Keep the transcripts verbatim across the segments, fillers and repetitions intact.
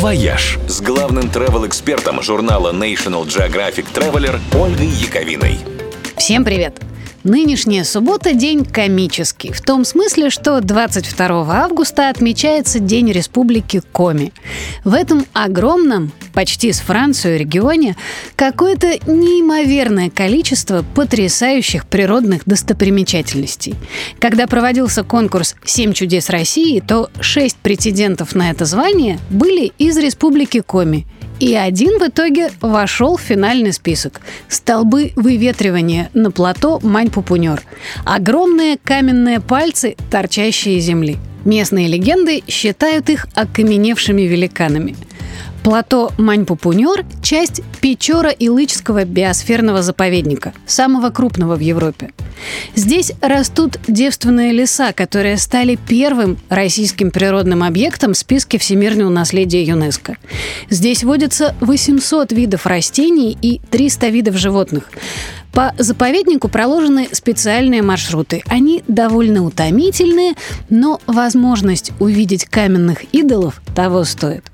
«Вояж» с главным travel-экспертом журнала National Geographic Traveler Ольгой Яковиной. Всем привет! Нынешняя суббота – день комический, в том смысле, что двадцать второго августа отмечается День Республики Коми. В этом огромном, почти с Францией регионе, какое-то неимоверное количество потрясающих природных достопримечательностей. Когда проводился конкурс «Семь чудес России», то шесть претендентов на это звание были из Республики Коми. И один в итоге вошел в финальный список. Столбы выветривания на плато Маньпупунёр. Огромные каменные пальцы, торчащие из земли. Местные легенды считают их окаменевшими великанами. Плато Маньпупунёр – часть Печоро-Илычского биосферного заповедника, самого крупного в Европе. Здесь растут девственные леса, которые стали первым российским природным объектом в списке всемирного наследия ЮНЕСКО. Здесь водится восемьсот видов растений и триста видов животных. По заповеднику проложены специальные маршруты. Они довольно утомительные, но возможность увидеть каменных идолов того стоит.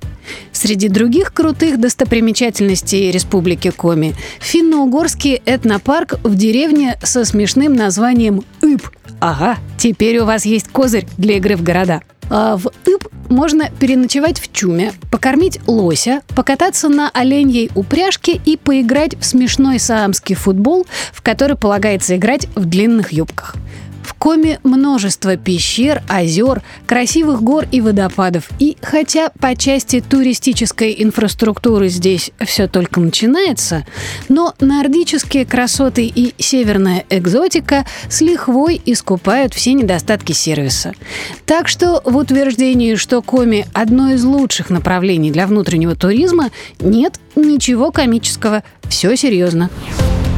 Среди других крутых достопримечательностей Республики Коми – финно-угорский этнопарк в деревне со смешным названием Ыб. Ага, теперь у вас есть козырь для игры в города. А в Ыб можно переночевать в чуме, покормить лося, покататься на оленьей упряжке и поиграть в смешной саамский футбол, в который полагается играть в длинных юбках. В Коми множество пещер, озер, красивых гор и водопадов. И хотя по части туристической инфраструктуры здесь все только начинается, но нордические красоты и северная экзотика с лихвой искупают все недостатки сервиса. Так что в утверждении, что Коми – одно из лучших направлений для внутреннего туризма, нет ничего комического. Все серьезно.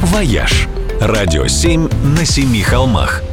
«Вояж». Радио семь на семи холмах.